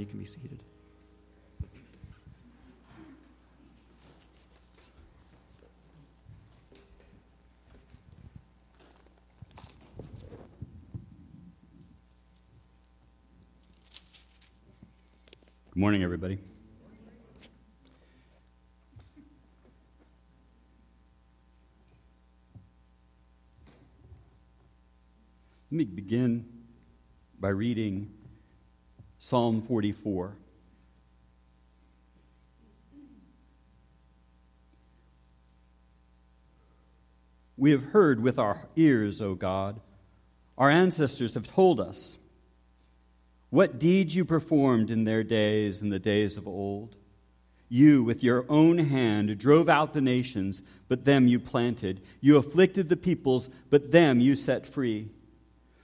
you can be seated. Good morning, everybody. Let me begin by reading Psalm 44. We have heard with our ears, O God. Our ancestors have told us what deeds you performed in their days, in the days of old. You, with your own hand, drove out the nations, but them you planted. You afflicted the peoples, but them you set free.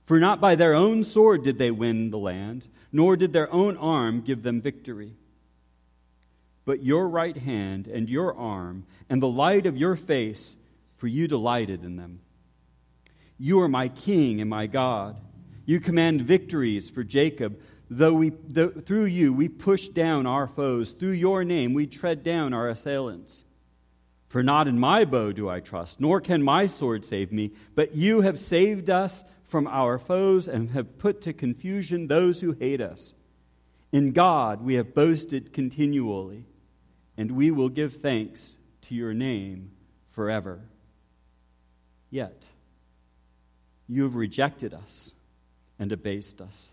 For not by their own sword did they win the land, nor did their own arm give them victory. But your right hand and your arm and the light of your face, for you delighted in them. You are my king and my God. You command victories for Jacob. Through you we push down our foes. Through your name we tread down our assailants. For not in my bow do I trust, nor can my sword save me. But you have saved us from our foes and have put to confusion those who hate us. In God we have boasted continually, and we will give thanks to your name forever. Yet you have rejected us and abased us,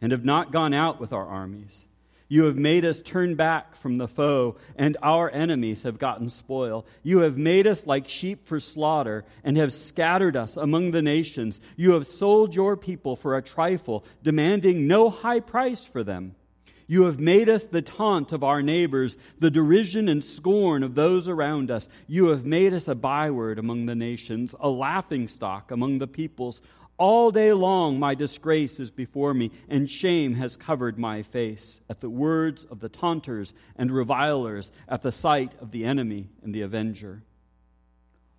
and have not gone out with our armies. You have made us turn back from the foe, and our enemies have gotten spoil. You have made us like sheep for slaughter, and have scattered us among the nations. You have sold your people for a trifle, demanding no high price for them. You have made us the taunt of our neighbors, the derision and scorn of those around us. You have made us a byword among the nations, a laughingstock among the peoples. All day long my disgrace is before me, and shame has covered my face at the words of the taunters and revilers, at the sight of the enemy and the avenger.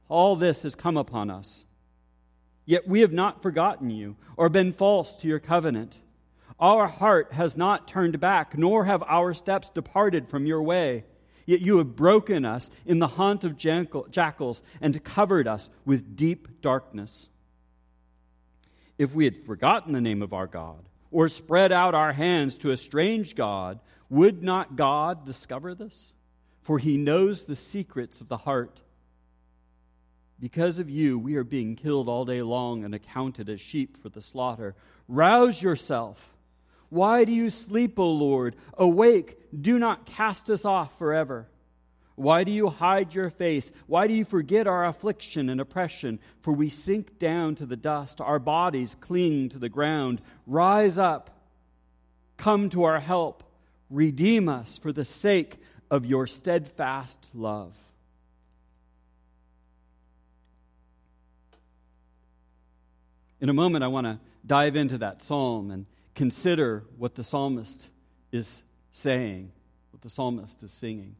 All this has come upon us, yet we have not forgotten you or been false to your covenant. Our heart has not turned back, nor have our steps departed from your way. Yet you have broken us in the haunt of jackals and covered us with deep darkness. If we had forgotten the name of our God, or spread out our hands to a strange God, would not God discover this? For he knows the secrets of the heart. Because of you, we are being killed all day long and accounted as sheep for the slaughter. Rouse yourself. Why do you sleep, O Lord? Awake, do not cast us off forever. Why do you hide your face? Why do you forget our affliction and oppression? For we sink down to the dust. Our bodies cling to the ground. Rise up. Come to our help. Redeem us for the sake of your steadfast love. In a moment, I want to dive into that psalm and consider what the psalmist is saying, what the psalmist is singing.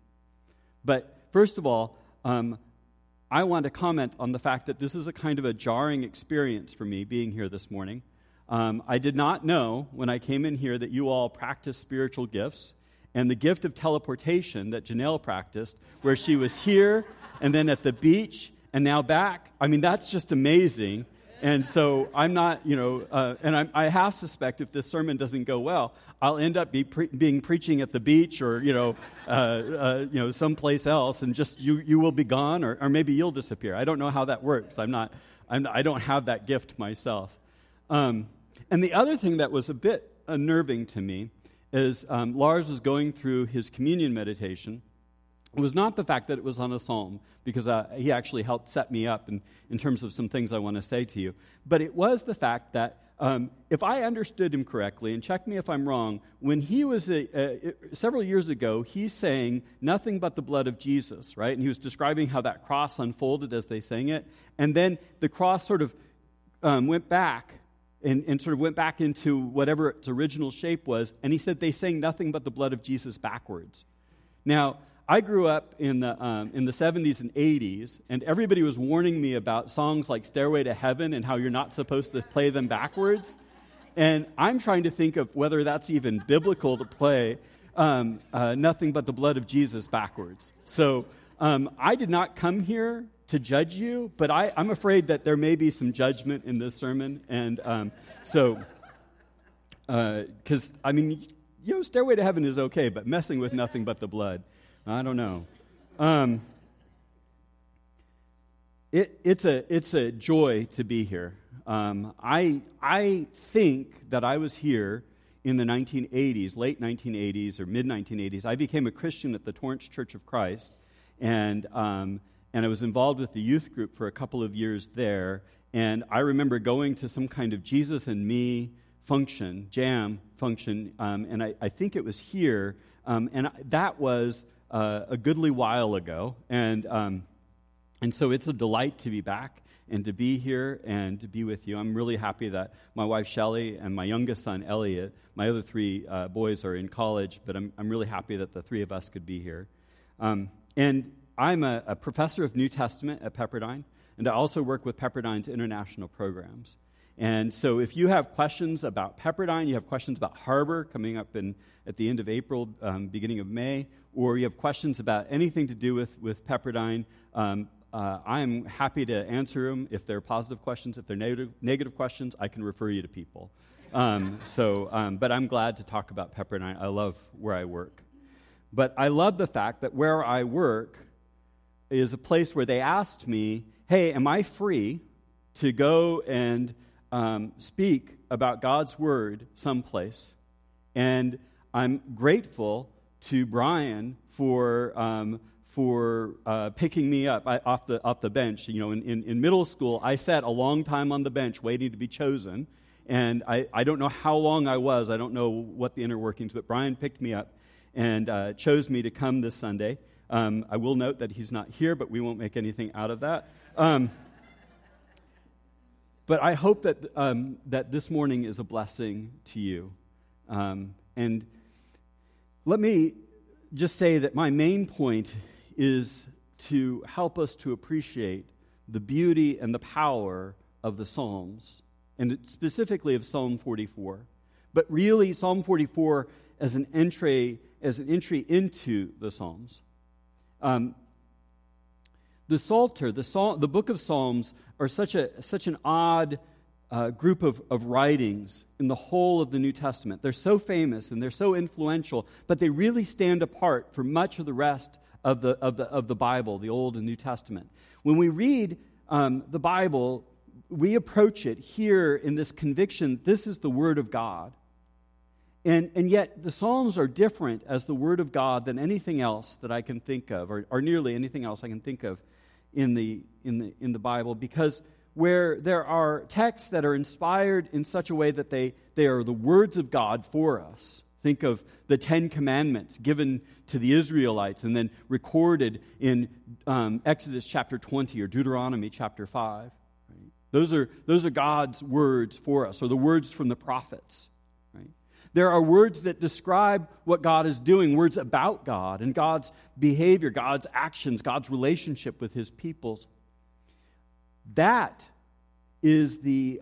But first of all, I want to comment on the fact that this is a kind of a jarring experience for me being here this morning. I did not know when I came in here that you all practice spiritual gifts, and the gift of teleportation that Janelle practiced, where she was here and then at the beach and now back. I mean, that's just amazing. And so I'm not, I half suspect if this sermon doesn't go well, I'll end up being preaching at the beach or, someplace else, and just you will be gone, or maybe you'll disappear. I don't know how that works. I don't have that gift myself. And the other thing that was a bit unnerving to me is Lars was going through his communion meditation. It was not the fact that it was on a psalm, because he actually helped set me up in terms of some things I want to say to you. But it was the fact that if I understood him correctly, and check me if I'm wrong, when he was several years ago, he sang Nothing But the Blood of Jesus, right? And he was describing how that cross unfolded as they sang it. And then the cross sort of went back and sort of went back into whatever its original shape was. And he said they sang Nothing But the Blood of Jesus backwards. Now, I grew up in the 70s and 80s, and everybody was warning me about songs like Stairway to Heaven and how you're not supposed to play them backwards. And I'm trying to think of whether that's even biblical to play Nothing But the Blood of Jesus backwards. So I did not come here to judge you, but I'm afraid that there may be some judgment in this sermon. And because, I mean, you know, Stairway to Heaven is okay, but messing with Nothing But the Blood, I don't know. It's a joy to be here. I think that I was here in the 1980s, late 1980s or mid 1980s. I became a Christian at the Torrance Church of Christ, and I was involved with the youth group for a couple of years there. And I remember going to some kind of Jesus and Me jam function, and I think it was here, and that was a goodly while ago, and so it's a delight to be back and to be here and to be with you. I'm really happy that my wife Shelley and my youngest son Elliot, my other three boys are in college, but I'm really happy that the three of us could be here. And I'm a professor of New Testament at Pepperdine, and I also work with Pepperdine's international programs. And so if you have questions about Pepperdine, you have questions about Harbor coming up at the end of April, beginning of May, or you have questions about anything to do with Pepperdine, I'm happy to answer them. If they're positive questions, if they're negative questions, I can refer you to people. But I'm glad to talk about Pepperdine. I love where I work. But I love the fact that where I work is a place where they asked me, hey, am I free to go and speak about God's word someplace. And I'm grateful to Brian for picking me up off the bench. You know, in middle school, I sat a long time on the bench waiting to be chosen, and I don't know how long I was. I don't know what the inner workings, but Brian picked me up and chose me to come this Sunday. I will note that he's not here, but we won't make anything out of that. But I hope that that this morning is a blessing to you. And let me just say that my main point is to help us to appreciate the beauty and the power of the Psalms, and specifically of Psalm 44. But really, Psalm 44 as an entry into the Psalms. The Psalter, the book of Psalms, are such an odd group of writings in the whole of the New Testament. They're so famous and they're so influential, but they really stand apart from much of the rest of the Bible, the Old and New Testament. When we read the Bible, we approach it here in this conviction: this is the Word of God, and yet the Psalms are different as the Word of God than anything else that I can think of, or nearly anything else I can think of in the Bible, because where there are texts that are inspired in such a way that they are the words of God for us. Think of the Ten Commandments given to the Israelites and then recorded in Exodus chapter 20 or Deuteronomy chapter 5. Right? Those are God's words for us, or the words from the prophets. Right? There are words that describe what God is doing, words about God and God's behavior, God's actions, God's relationship with his peoples. That is the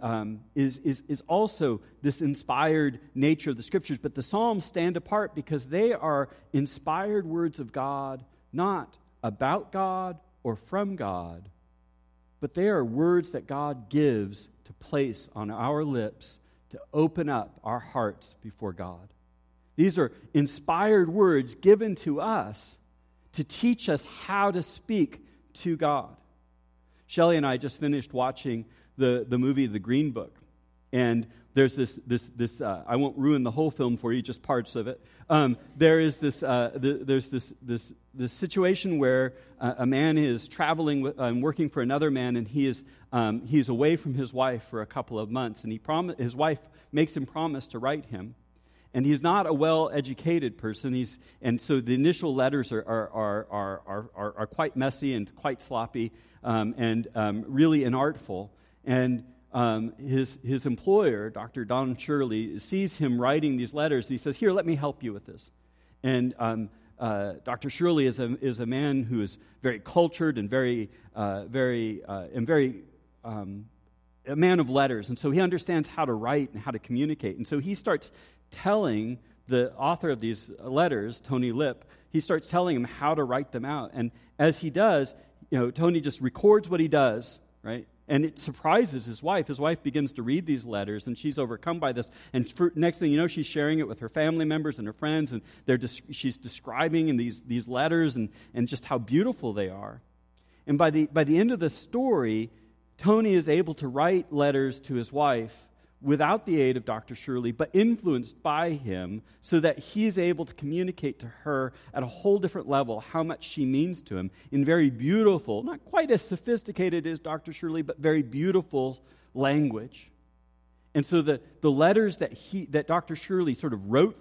is also this inspired nature of the Scriptures. But the Psalms stand apart because they are inspired words of God, not about God or from God, but they are words that God gives to place on our lips, to open up our hearts before God. These are inspired words given to us to teach us how to speak to God. Shelley and I just finished watching the movie The Green Book, and there's this I won't ruin the whole film for you, just parts of it. There is this there's this situation where a man is traveling and working for another man, and he is he's away from his wife for a couple of months, and his wife makes him promise to write him, and he's not a well-educated person. So the initial letters are quite messy and quite sloppy and really inartful, and his employer, Dr. Don Shirley, sees him writing these letters. He says, "Here, let me help you with this." And Dr. Shirley is a man who is very cultured and very a man of letters, and so he understands how to write and how to communicate. And so he starts telling the author of these letters, Tony Lip, he starts telling him how to write them out. And as he does, you know, Tony just records what he does, right? And it surprises his wife. His wife begins to read these letters, and she's overcome by this. And next thing you know, she's sharing it with her family members and her friends, and they're she's describing in these letters and just how beautiful they are. And by the end of the story, Tony is able to write letters to his wife without the aid of Dr. Shirley, but influenced by him so that he's able to communicate to her at a whole different level how much she means to him in very beautiful, not quite as sophisticated as Dr. Shirley, but very beautiful language. And so the letters that Dr. Shirley sort of wrote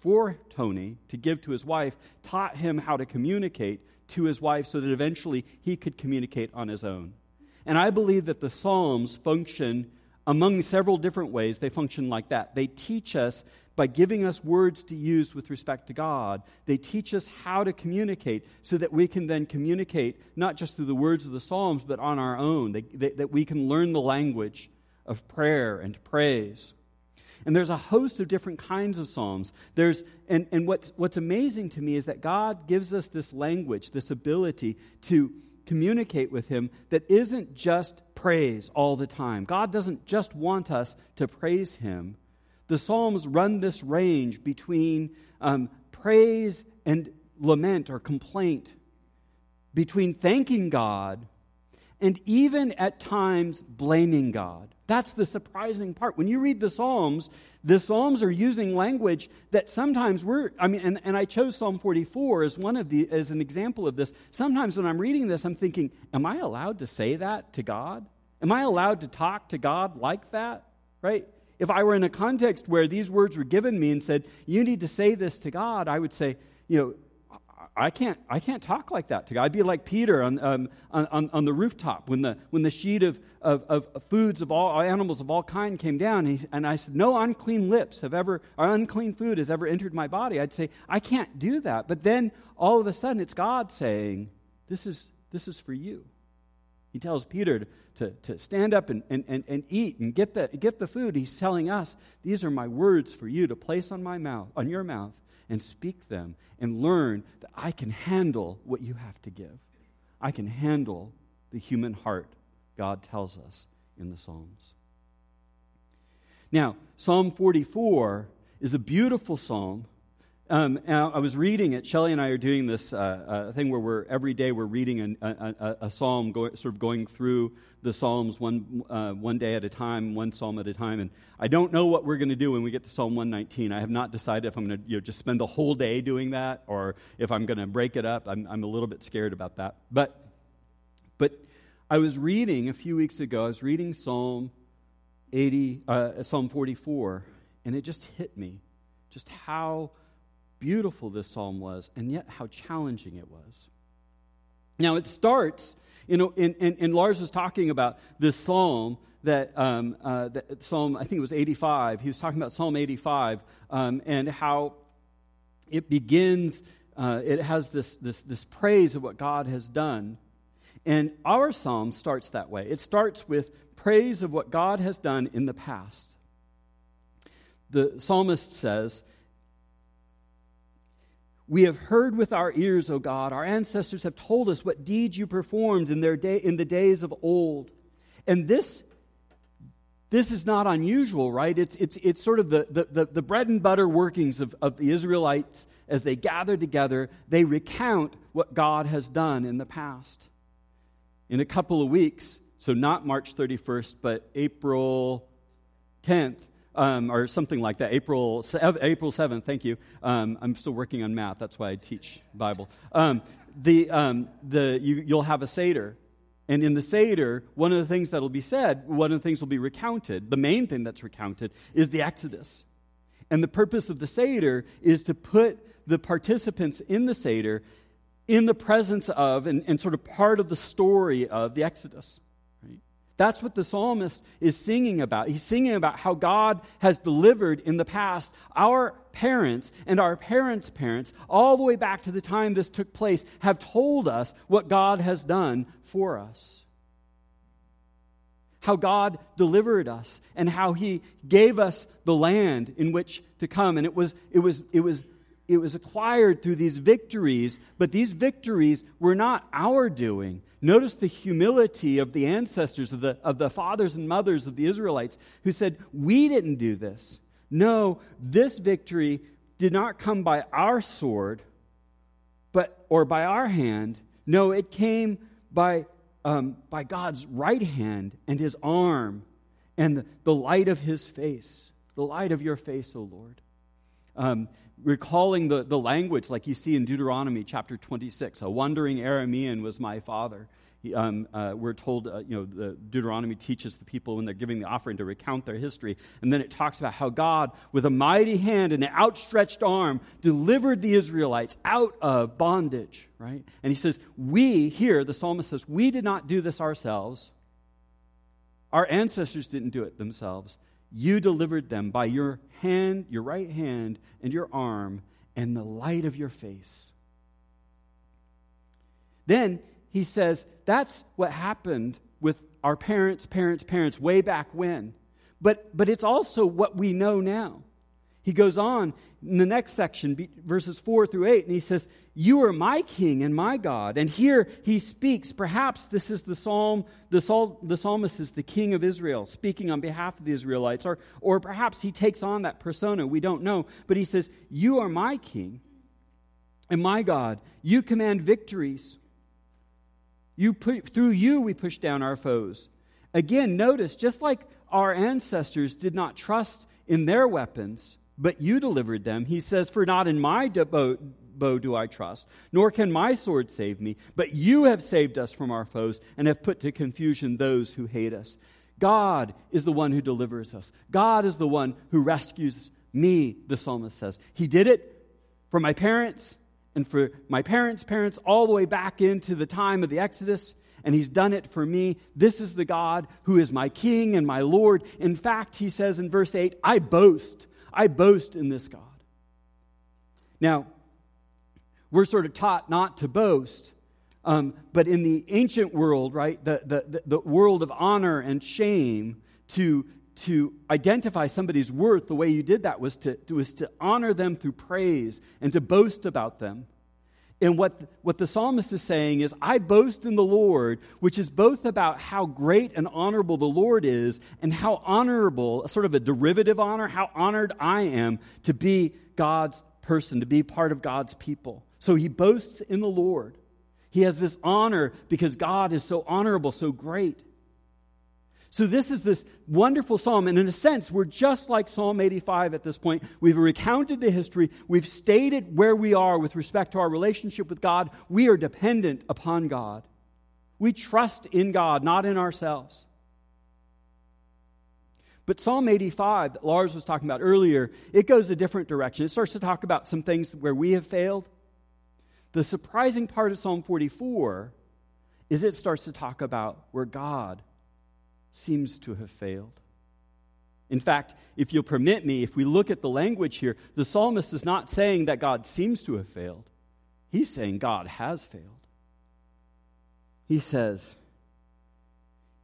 for Tony to give to his wife taught him how to communicate to his wife so that eventually he could communicate on his own. And I believe that the Psalms function among several different ways. They function like that. They teach us by giving us words to use with respect to God. They teach us how to communicate so that we can then communicate not just through the words of the Psalms, but on our own, that we can learn the language of prayer and praise. And there's a host of different kinds of Psalms. And what's amazing to me is that God gives us this language, this ability to communicate with him that isn't just praise all the time. God doesn't just want us to praise him. The Psalms run this range between praise and lament or complaint, between thanking God and even at times blaming God. That's the surprising part. When you read the Psalms are using language that sometimes and I chose Psalm 44 as as an example of this. Sometimes when I'm reading this, I'm thinking, am I allowed to say that to God? Am I allowed to talk to God like that? Right? If I were in a context where these words were given me and said, you need to say this to God, I would say, you know, I can't talk like that to God. I'd be like Peter on the rooftop when the sheet of foods of all animals of all kind came down. And I said, "No unclean lips have ever, or unclean food has ever entered my body." I'd say, "I can't do that." But then all of a sudden, it's God saying, "This is for you." He tells Peter to stand up and eat and get the food. He's telling us, "These are my words for you to place on my mouth, on your mouth." And speak them and learn that I can handle what you have to give. I can handle the human heart, God tells us in the Psalms. Now, Psalm 44 is a beautiful psalm. I was reading it. Shelley and I are doing this thing where every day we're reading a psalm, going through the Psalms one day at a time, one psalm at a time. And I don't know what we're going to do when we get to Psalm 119. I have not decided if I'm going to just spend the whole day doing that or if I'm going to break it up. I'm a little bit scared about that. But I was reading a few weeks ago. I was reading Psalm 44, and it just hit me, just how beautiful this psalm was, and yet how challenging it was. Now it starts, and Lars was talking about this psalm that Psalm, I think it was 85. He was talking about Psalm 85 and how it begins. It has this praise of what God has done, and our psalm starts that way. It starts with praise of what God has done in the past. The psalmist says, "We have heard with our ears, O God. Our ancestors have told us what deeds you performed in the days of old." And this is not unusual, right? It's sort of the bread and butter workings of the Israelites as they gather together. They recount what God has done in the past. In a couple of weeks, so not March 31st, but April 10th, or something like that, April 7th, thank you. I'm still working on math, that's why I teach Bible. You'll have a Seder, and in the Seder, one of the things that'll be said, one of the things will be recounted, the main thing that's recounted is the Exodus. And the purpose of the Seder is to put the participants in the Seder in the presence of and sort of part of the story of the Exodus. That's what the psalmist is singing about. He's singing about how God has delivered in the past. Our parents and our parents' parents, all the way back to the time this took place, have told us what God has done for us. how God delivered us and how he gave us the land in which to come. And it was acquired through these victories, but these victories were not our doing. Notice the humility of the ancestors, of the fathers and mothers of the Israelites who said, we didn't do this. No, this victory did not come by our sword or by our hand. No, it came by God's right hand and his arm and the light of his face, the light of your face, O Lord. Recalling the language like you see in Deuteronomy chapter 26, a wandering Aramean was my father. We're told, the Deuteronomy teaches the people when they're giving the offering to recount their history. And then it talks about how God, with a mighty hand and an outstretched arm, delivered the Israelites out of bondage, right? And he says, the psalmist says, we did not do this ourselves. Our ancestors didn't do it themselves. You delivered them by your hand, your right hand, and your arm, and the light of your face. Then he says, that's what happened with our parents way back when. But it's also what we know now. He goes on in the next section, verses 4 through 8, and he says, you are my king and my God. And here he speaks, perhaps this is the psalm, the psalmist is the king of Israel, speaking on behalf of the Israelites, or perhaps he takes on that persona, we don't know. But he says, you are my king and my God. You command victories. Through you we push down our foes. Again, notice, just like our ancestors did not trust in their weapons, but you delivered them. He says, for not in my bow do I trust, nor can my sword save me, but you have saved us from our foes and have put to confusion those who hate us. God is the one who delivers us. God is the one who rescues me, the psalmist says. He did it for my parents, and for my parents' parents all the way back into the time of the Exodus, and he's done it for me. This is the God who is my King and my Lord. In fact, he says in verse 8, I boast in this God. Now, we're sort of taught not to boast, but in the ancient world, right, the world of honor and shame, to identify somebody's worth, the way you did that was to honor them through praise and to boast about them. And what the psalmist is saying is, I boast in the Lord, which is both about how great and honorable the Lord is and how honorable, sort of a derivative honor, how honored I am to be God's person, to be part of God's people. So he boasts in the Lord. He has this honor because God is so honorable, so great. So this is this wonderful psalm, and in a sense, we're just like Psalm 85 at this point. We've recounted the history. We've stated where we are with respect to our relationship with God. We are dependent upon God. We trust in God, not in ourselves. But Psalm 85, that Lars was talking about earlier, it goes a different direction. It starts to talk about some things where we have failed. The surprising part of Psalm 44 is it starts to talk about where God seems to have failed. In fact, if you'll permit me, if we look at the language here, the psalmist is not saying that God seems to have failed. He's saying God has failed. He says,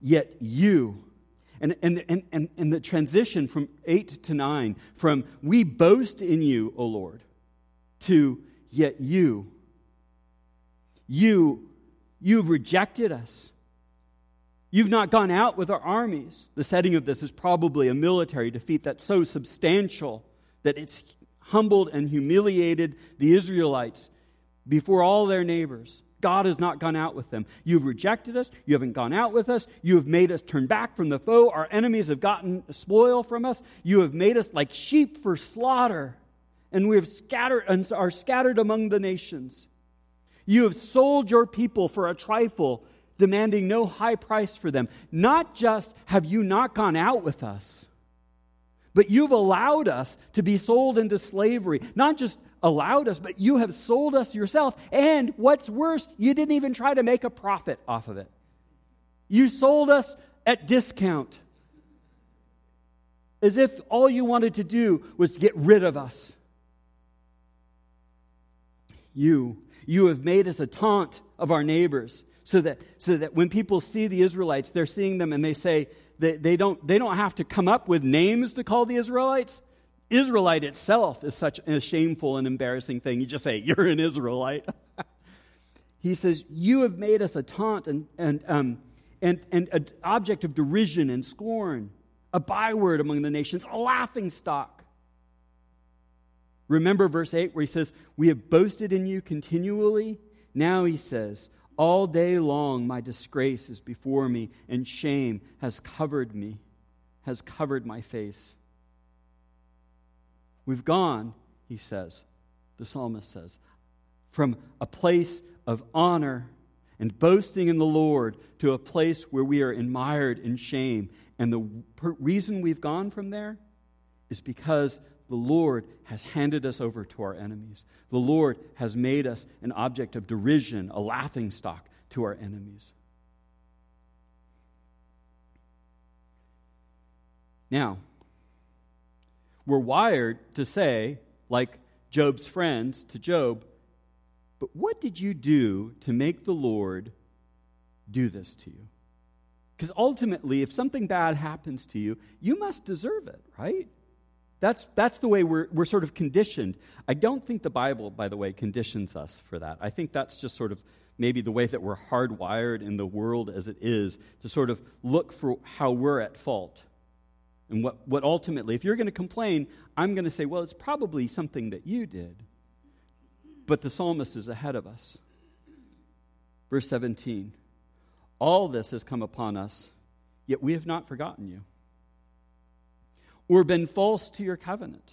yet you, and the transition from 8 to 9, from we boast in you, O Lord, to yet you've rejected us. You've not gone out with our armies. The setting of this is probably a military defeat that's so substantial that it's humbled and humiliated the Israelites before all their neighbors. God has not gone out with them. You've rejected us. You haven't gone out with us. You have made us turn back from the foe. Our enemies have gotten spoil from us. You have made us like sheep for slaughter, and we have scattered and are scattered among the nations. You have sold your people for a trifle, demanding no high price for them. Not just have you not gone out with us, but you've allowed us to be sold into slavery. Not just allowed us, but you have sold us yourself. And what's worse, you didn't even try to make a profit off of it. You sold us at discount, as if all you wanted to do was get rid of us. You have made us a taunt of our neighbors, so that when people see the Israelites, they're seeing them and they say, they don't have to come up with names to call the Israelites. Israelite itself is such a shameful and embarrassing thing. You just say, you're an Israelite. He says, you have made us a taunt and an object of derision and scorn, a byword among the nations, a laughingstock. Remember verse 8 where he says, we have boasted in you continually. Now he says, all day long my disgrace is before me, and shame has covered me, has covered my face. We've gone, he says, the psalmist says, from a place of honor and boasting in the Lord to a place where we are admired in shame. And the reason we've gone from there is because the Lord has handed us over to our enemies. The Lord has made us an object of derision, a laughingstock to our enemies. Now, we're wired to say, like Job's friends to Job, but what did you do to make the Lord do this to you? Because ultimately, if something bad happens to you, you must deserve it, right? That's the way we're sort of conditioned. I don't think the Bible, by the way, conditions us for that. I think that's just sort of maybe the way that we're hardwired in the world as it is, to sort of look for how we're at fault. And what ultimately, if you're going to complain, I'm going to say, well, it's probably something that you did. But the psalmist is ahead of us. Verse 17, all this has come upon us, yet we have not forgotten you, or been false to your covenant.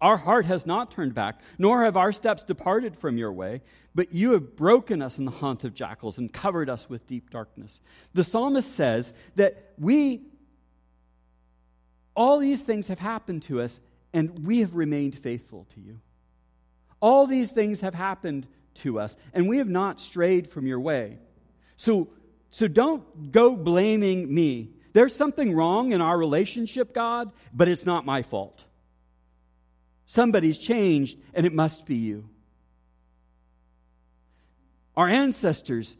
Our heart has not turned back, nor have our steps departed from your way, but you have broken us in the haunt of jackals and covered us with deep darkness. The psalmist says that all these things have happened to us, and we have remained faithful to you. All these things have happened to us, and we have not strayed from your way. So don't go blaming me. There's something wrong in our relationship, God, but it's not my fault. Somebody's changed, and it must be you. Our ancestors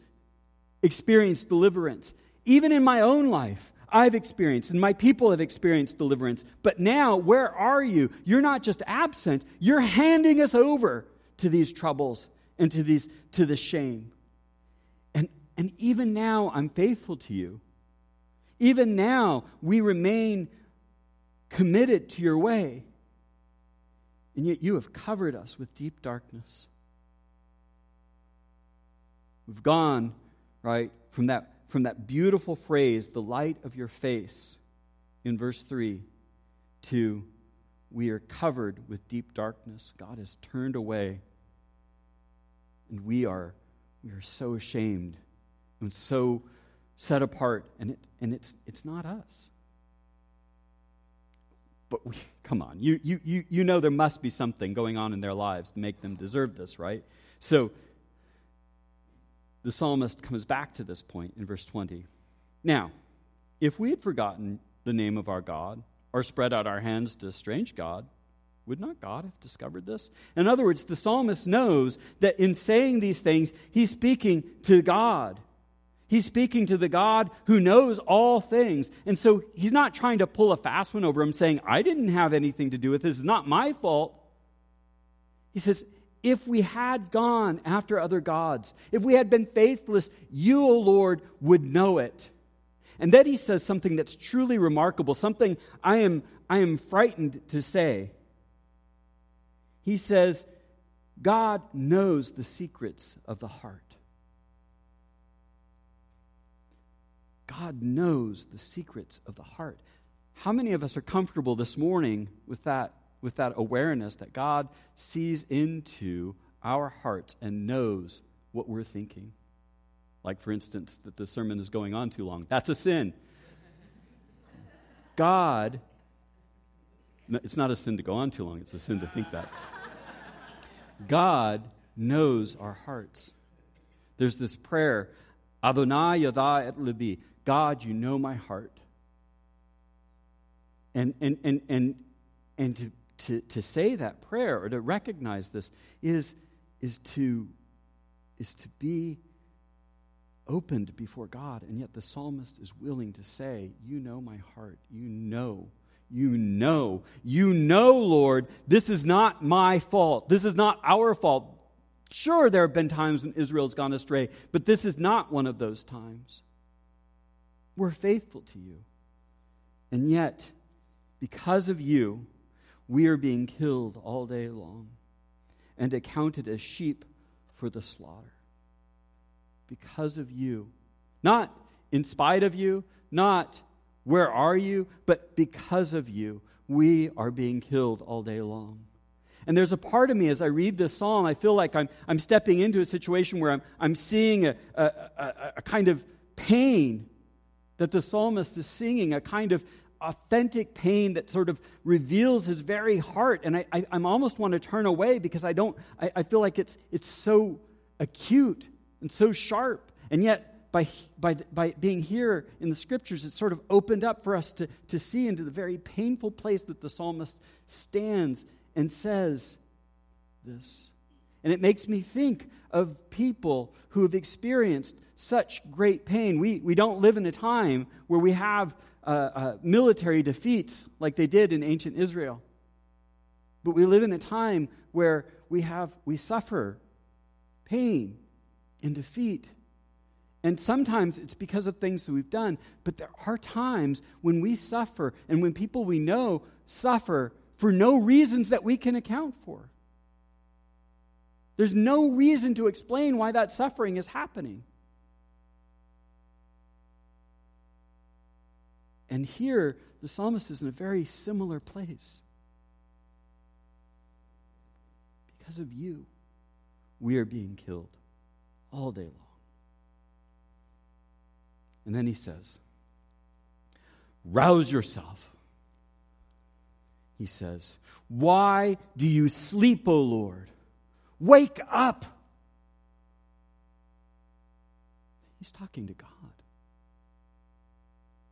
experienced deliverance. Even in my own life, I've experienced, and my people have experienced deliverance. But now, where are you? You're not just absent. You're handing us over to these troubles and to the shame. And even now, I'm faithful to you. Even now, we remain committed to your way. And yet you have covered us with deep darkness. We've gone, right, from that beautiful phrase, the light of your face, in verse 3, to we are covered with deep darkness. God has turned away, and we are so ashamed and so set apart, and it's not us. But come on, you know there must be something going on in their lives to make them deserve this, right? So the psalmist comes back to this point in verse 20. Now, if we had forgotten the name of our God or spread out our hands to a strange God, would not God have discovered this? In other words, the psalmist knows that in saying these things, he's speaking to God. He's speaking to the God who knows all things. And so he's not trying to pull a fast one over him saying, I didn't have anything to do with this. It's not my fault. He says, if we had gone after other gods, if we had been faithless, you, O Lord, would know it. And then he says something that's truly remarkable, something I am frightened to say. He says, God knows the secrets of the heart. God knows the secrets of the heart. How many of us are comfortable this morning with that awareness that God sees into our hearts and knows what we're thinking? Like, for instance, that the sermon is going on too long. That's a sin. God, no, it's not a sin to go on too long. It's a sin to think that. God knows our hearts. There's this prayer, Adonai, Yada Et Libi. God, you know my heart. And to say that prayer or to recognize this is to be opened before God, and yet the psalmist is willing to say, you know my heart, you know, Lord, this is not my fault. This is not our fault. Sure, there have been times when Israel's gone astray, but this is not one of those times. We're faithful to you. And yet, because of you, we are being killed all day long and accounted as sheep for the slaughter. Because of you. Not in spite of you, not where are you, but because of you, we are being killed all day long. And there's a part of me as I read this psalm, I feel like I'm stepping into a situation where I'm seeing a kind of pain that the psalmist is singing, a kind of authentic pain that sort of reveals his very heart. And I'm almost want to turn away because I feel like it's so acute and so sharp. And yet by being here in the scriptures, it's sort of opened up for us to see into the very painful place that the psalmist stands and says this. And it makes me think of people who have experienced such great pain. We don't live in a time where we have military defeats like they did in ancient Israel. But we live in a time where we suffer pain and defeat. And sometimes it's because of things that we've done. But there are times when we suffer and when people we know suffer for no reasons that we can account for. There's no reason to explain why that suffering is happening. And here, the psalmist is in a very similar place. Because of you, we are being killed all day long. And then he says, rouse yourself. He says, why do you sleep, O Lord? Wake up! He's talking to God.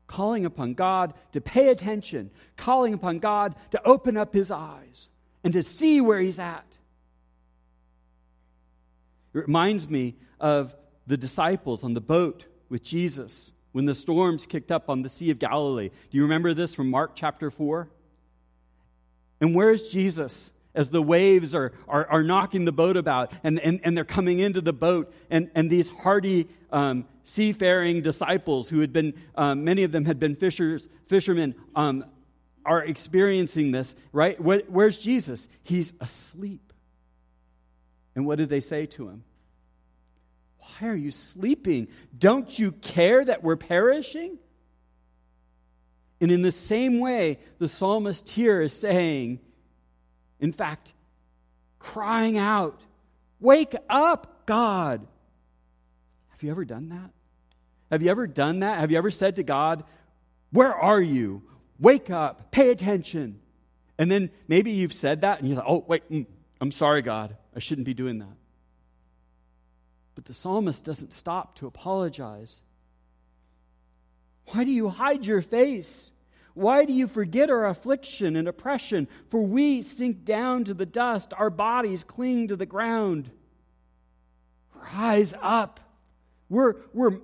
Calling upon God to pay attention. Calling upon God to open up his eyes and to see where he's at. It reminds me of the disciples on the boat with Jesus when the storms kicked up on the Sea of Galilee. Do you remember this from Mark chapter 4? And where's Jesus as the waves are knocking the boat about and they're coming into the boat and these hardy seafaring disciples who had been, many of them had been fishermen, are experiencing this, right? Where's Jesus? He's asleep. And what did they say to him? Why are you sleeping? Don't you care that we're perishing? And in the same way, the psalmist here is saying, in fact, crying out, wake up, God. Have you ever done that? Have you ever done that? Have you ever said to God, where are you? Wake up, pay attention. And then maybe you've said that and you're like, oh, wait, I'm sorry, God. I shouldn't be doing that. But the psalmist doesn't stop to apologize. Why do you hide your face? Why do you forget our affliction and oppression? For we sink down to the dust, our bodies cling to the ground. Rise up. We're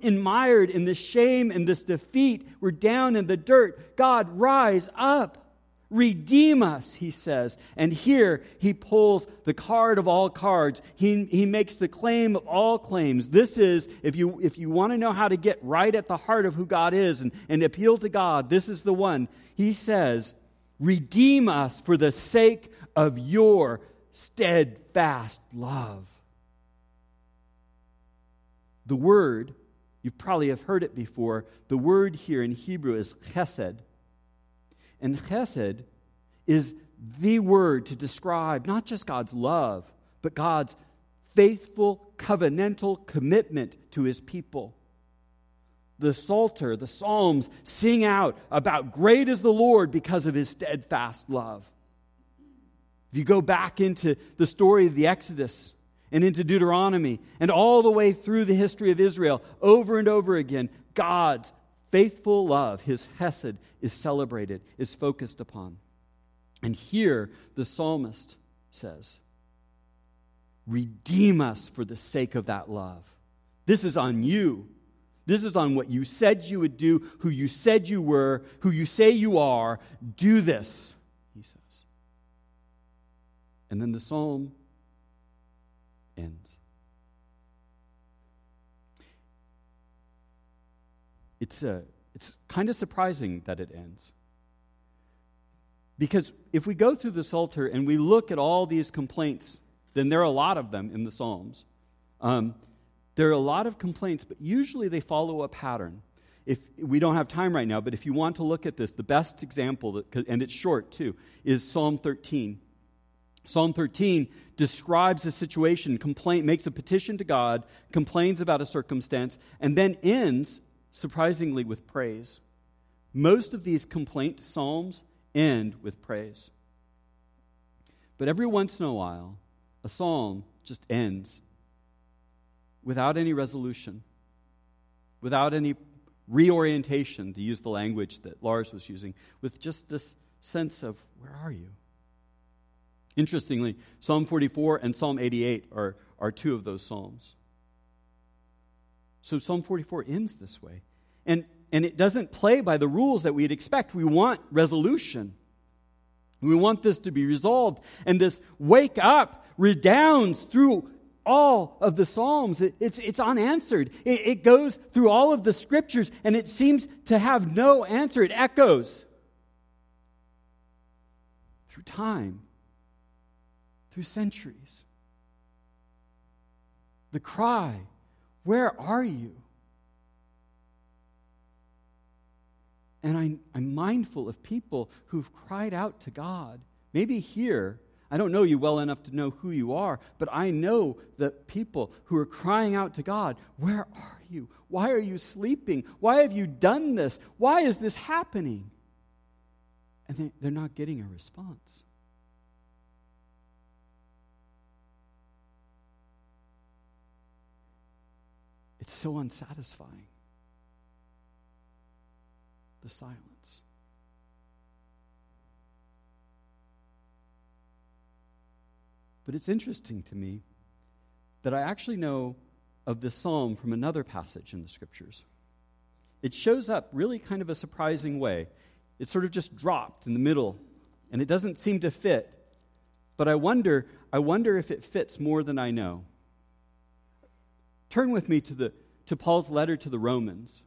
mired in this shame and this defeat. We're down in the dirt. God, rise up. Redeem us, he says. And here he pulls the card of all cards. He makes the claim of all claims. This is, if you want to know how to get right at the heart of who God is and appeal to God, this is the one. He says, redeem us for the sake of your steadfast love. The word, you probably have heard it before, the word here in Hebrew is chesed. And chesed is the word to describe not just God's love, but God's faithful, covenantal commitment to his people. The Psalter, the Psalms, sing out about great is the Lord because of his steadfast love. If you go back into the story of the Exodus and into Deuteronomy and all the way through the history of Israel, over and over again, God's faithful love, his Hesed, is celebrated, is focused upon. And here the psalmist says, redeem us for the sake of that love. This is on you. This is on what you said you would do, who you said you were, who you say you are. Do this, he says. And then the psalm ends. It's kind of surprising that it ends. Because if we go through the Psalter and we look at all these complaints, then there are a lot of them in the Psalms. There are a lot of complaints, but usually they follow a pattern. If we don't have time right now, but if you want to look at this, the best example, and it's short too, is Psalm 13. Psalm 13 describes a situation, makes a petition to God, complains about a circumstance, and then ends, surprisingly, with praise. Most of these complaint psalms end with praise. But every once in a while, a psalm just ends without any resolution, without any reorientation, to use the language that Lars was using, with just this sense of, where are you? Interestingly, Psalm 44 and Psalm 88 are two of those psalms. So Psalm 44 ends this way. And it doesn't play by the rules that we'd expect. We want resolution. We want this to be resolved. And this wake up redounds through all of the Psalms. It's unanswered. It goes through all of the Scriptures, and it seems to have no answer. It echoes through time, through centuries. The cry, where are you? And I'm mindful of people who've cried out to God. Maybe here, I don't know you well enough to know who you are, but I know that people who are crying out to God, where are you? Why are you sleeping? Why have you done this? Why is this happening? And they're not getting a response. It's so unsatisfying. The silence. But it's interesting to me that I actually know of this psalm from another passage in the Scriptures. It shows up really kind of a surprising way. It's sort of just dropped in the middle, and it doesn't seem to fit. But I wonder if it fits more than I know. Turn with me to Paul's letter to the Romans,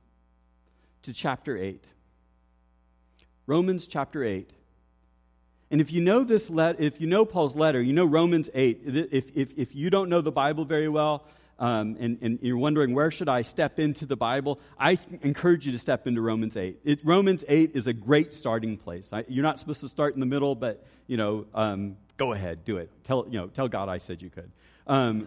to chapter 8. Romans chapter 8. And if you know this if you know Paul's letter, you know Romans 8. If you don't know the Bible very well, and you're wondering, where should I step into the Bible, I encourage you to step into Romans 8. Romans 8 is a great starting place. You're not supposed to start in the middle, but go ahead, do it. Tell God I said you could.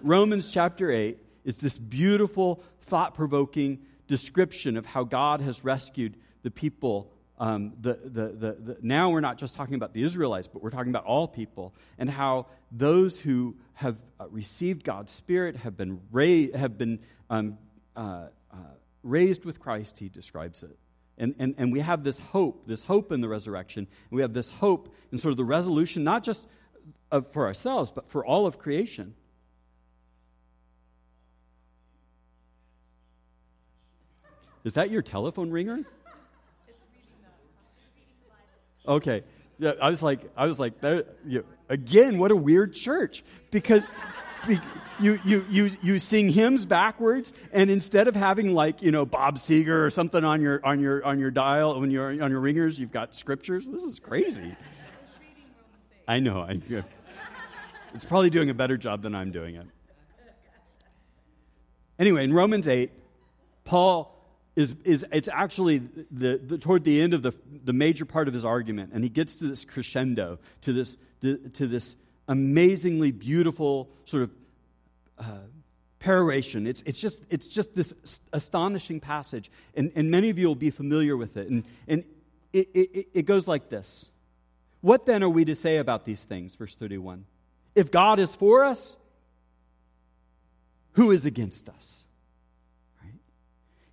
Romans chapter 8 is this beautiful, thought-provoking description of how God has rescued the people. Now we're not just talking about the Israelites, but we're talking about all people, and how those who have received God's Spirit have been raised with Christ. He describes it, and we have this hope in the resurrection. And we have this hope in sort of the resolution, not just for ourselves, but for all of creation. Is that your telephone ringer? Okay. Yeah, I was like, again, what a weird church, because you sing hymns backwards, and instead of having Bob Seger or something on your dial when you're on your ringers, you've got scriptures. This is crazy. I know. It's probably doing a better job than I'm doing it. Anyway, in Romans 8, Paul. It's actually toward the end of the major part of his argument, and he gets to this crescendo, to this amazingly beautiful sort of peroration. It's just this astonishing passage, and many of you will be familiar with it. And it goes like this: What then are we to say about these things? Verse 31: If God is for us, who is against us?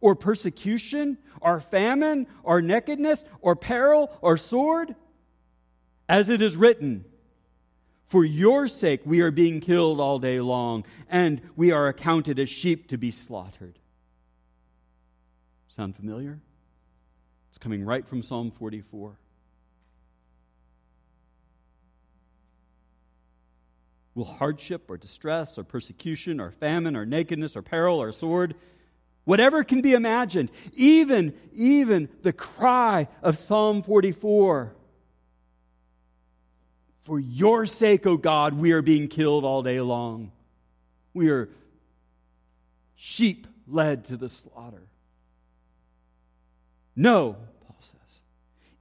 or persecution or famine or nakedness or peril or sword? As it is written, for your sake we are being killed all day long, and we are accounted as sheep to be slaughtered. Sound familiar? It's coming right from Psalm 44. Will hardship or distress or persecution or famine or nakedness or peril or sword, whatever can be imagined, even the cry of Psalm 44, for your sake, O God, we are being killed all day long. We are sheep led to the slaughter. No, Paul says,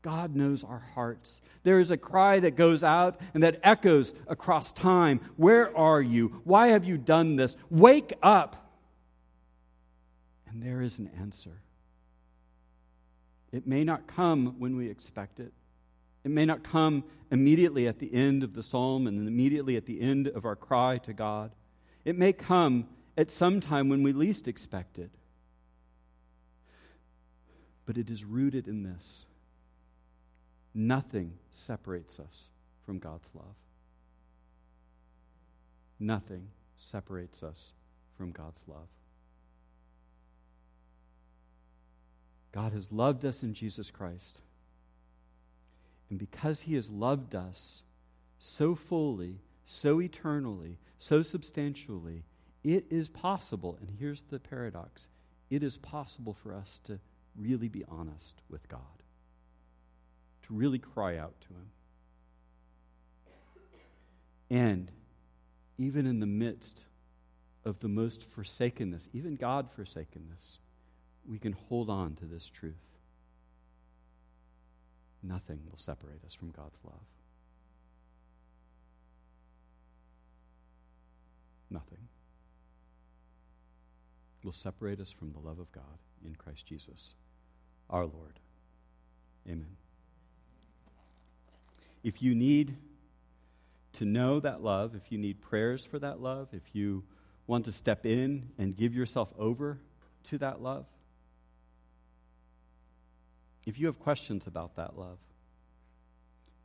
God knows our hearts. There is a cry that goes out and that echoes across time. Where are you? Why have you done this? Wake up. And there is an answer. It may not come when we expect it. It may not come immediately at the end of the psalm and immediately at the end of our cry to God. It may come at some time when we least expect it. But it is rooted in this. Nothing separates us from God's love. Nothing separates us from God's love. God has loved us in Jesus Christ. And because he has loved us so fully, so eternally, so substantially, it is possible, and here's the paradox, it is possible for us to really be honest with God, to really cry out to him. And even in the midst of the most forsakenness, even God forsakenness, we can hold on to this truth. Nothing will separate us from God's love. Nothing will separate us from the love of God in Christ Jesus, our Lord. Amen. If you need to know that love, if you need prayers for that love, if you want to step in and give yourself over to that love, if you have questions about that love,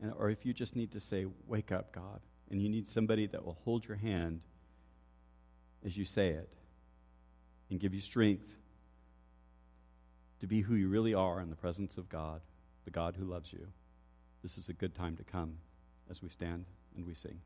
and, or if you just need to say, wake up, God, and you need somebody that will hold your hand as you say it and give you strength to be who you really are in the presence of God, the God who loves you, this is a good time to come as we stand and we sing.